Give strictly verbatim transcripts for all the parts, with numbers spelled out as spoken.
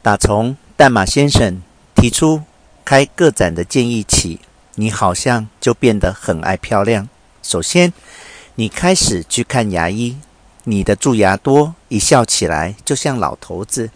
打从淡马先生提出开个展的建议起，你好像就变得很爱漂亮。首先，你开始去看牙医，你的蛀牙多，一笑起来就像老头子，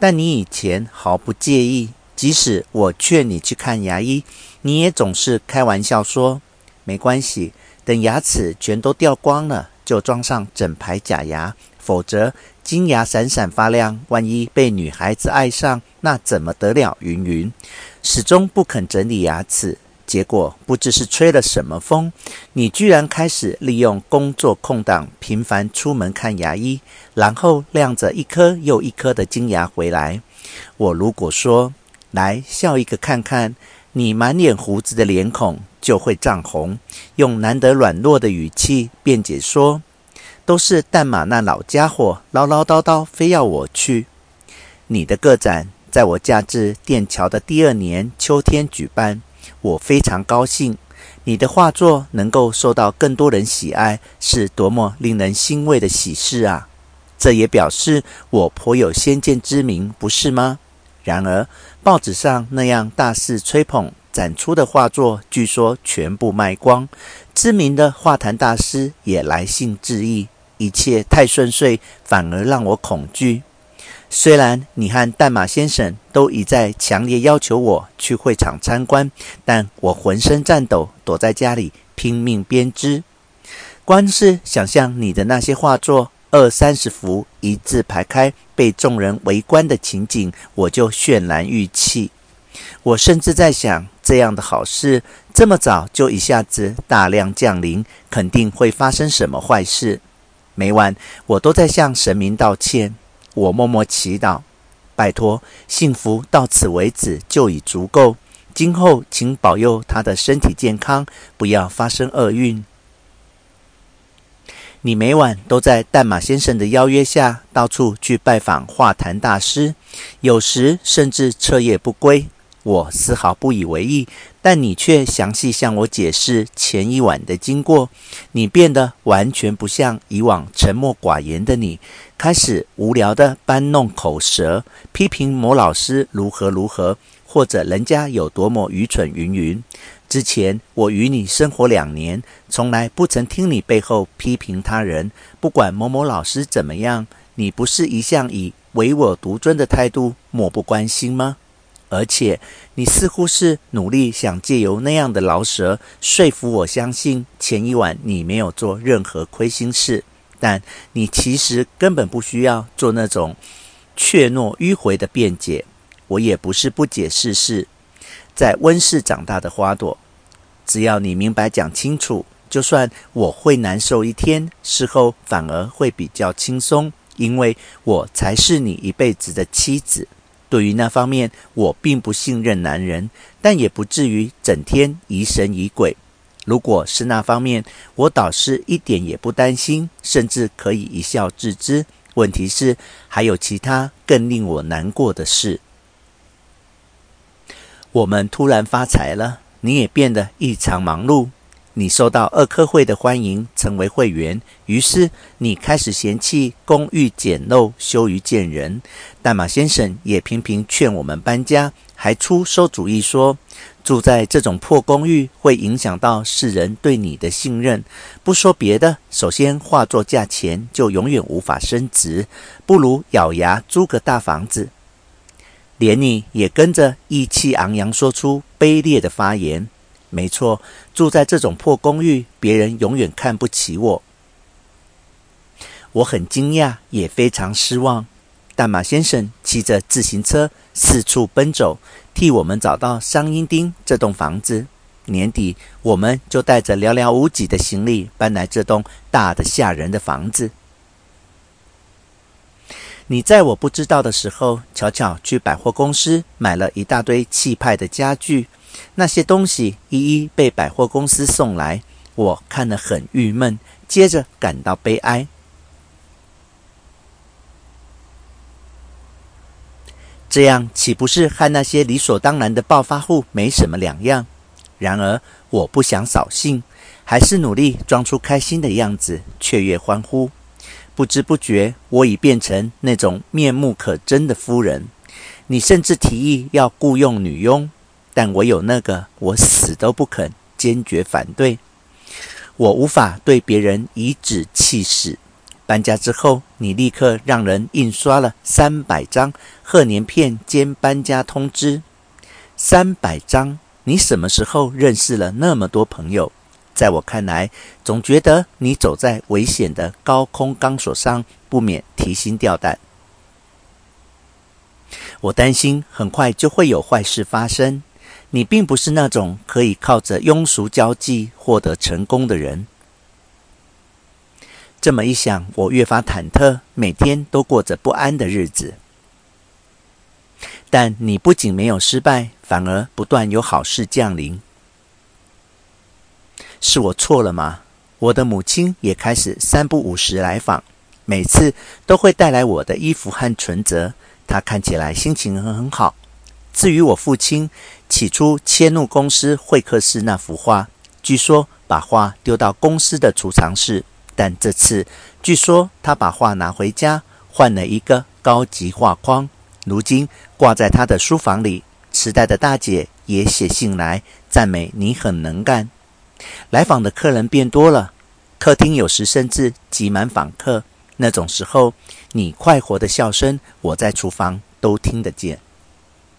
但你以前毫不介意，即使我劝你去看牙医，你也总是开玩笑说，没关系，等牙齿全都掉光了，就装上整排假牙，否则金牙闪闪发亮，万一被女孩子爱上，那怎么得了，云云。始终不肯整理牙齿，结果不知是吹了什么风，你居然开始利用工作空档频繁出门看牙医，然后亮着一颗又一颗的金牙回来。我如果说，来笑一个看看，你满脸胡子的脸孔就会涨红，用难得软弱的语气辩解说，都是淡马那老家伙唠唠叨叨非要我去。你的个展在我嫁至殿桥的第二年秋天举办，我非常高兴，你的画作能够受到更多人喜爱，是多么令人欣慰的喜事啊。这也表示我颇有先见之明，不是吗？然而报纸上那样大肆吹捧展出的画作，据说全部卖光，知名的画坛大师也来信致意，一切太顺遂，反而让我恐惧。虽然你和淡马先生都一再强烈要求我去会场参观，但我浑身颤抖，躲在家里拼命编织。光是想象你的那些画作二三十幅一字排开被众人围观的情景，我就泫然欲泣。我甚至在想，这样的好事这么早就一下子大量降临，肯定会发生什么坏事。每晚我都在向神明道歉，我默默祈祷，拜托，幸福到此为止就已足够，今后请保佑他的身体健康，不要发生厄运。你每晚都在淡马先生的邀约下到处去拜访画坛大师，有时甚至彻夜不归，我丝毫不以为意，但你却详细向我解释前一晚的经过。你变得完全不像以往沉默寡言的你，开始无聊地搬弄口舌，批评某老师如何如何，或者人家有多么愚蠢云云。之前我与你生活两年，从来不曾听你背后批评他人，不管某某老师怎么样，你不是一向以唯我独尊的态度漠不关心吗？而且你似乎是努力想借由那样的饶舌说服我相信前一晚你没有做任何亏心事，但你其实根本不需要做那种怯懦迂回的辩解。我也不是不解世事，在温室长大的花朵，只要你明白讲清楚，就算我会难受一天，事后反而会比较轻松，因为我才是你一辈子的妻子。对于那方面，我并不信任男人，但也不至于整天疑神疑鬼。如果是那方面，我倒是一点也不担心，甚至可以一笑置之。问题是，还有其他更令我难过的事。我们突然发财了，你也变得异常忙碌。你受到二科会的欢迎，成为会员，于是你开始嫌弃公寓简陋，羞于见人。淡马先生也频频劝我们搬家，还出馊主意说，住在这种破公寓会影响到世人对你的信任。不说别的，首先画作价钱就永远无法升值，不如咬牙租个大房子。连你也跟着意气昂扬说出卑劣的发言。没错，住在这种破公寓，别人永远看不起我。我很惊讶，也非常失望。淡马先生骑着自行车四处奔走，替我们找到商英町这栋房子。年底，我们就带着寥寥无几的行李搬来这栋大的吓人的房子。你在我不知道的时候，巧巧去百货公司买了一大堆气派的家具，那些东西一一被百货公司送来，我看了很郁闷，接着感到悲哀。这样岂不是和那些理所当然的暴发户没什么两样？然而我不想扫兴，还是努力装出开心的样子，雀跃欢呼。不知不觉，我已变成那种面目可憎的夫人。你甚至提议要雇佣女佣，但我有那个我死都不肯，坚决反对。我无法对别人颐指气使。搬家之后，你立刻让人印刷了三百张贺年片兼搬家通知。三百张，你什么时候认识了那么多朋友？在我看来，总觉得你走在危险的高空钢索上，不免提心吊胆。我担心很快就会有坏事发生。你并不是那种可以靠着庸俗交际获得成功的人。这么一想，我越发忐忑，每天都过着不安的日子。但你不仅没有失败，反而不断有好事降临。是我错了吗？我的母亲也开始三不五时来访，每次都会带来我的衣服和存折。她看起来心情很好。至于我父亲，起初迁怒公司会客室那幅画，据说把画丢到公司的储藏室，但这次据说他把画拿回家，换了一个高级画框，如今挂在他的书房里。迟来的大姐也写信来赞美你很能干。来访的客人变多了，客厅有时甚至挤满访客。那种时候，你快活的笑声，我在厨房都听得见。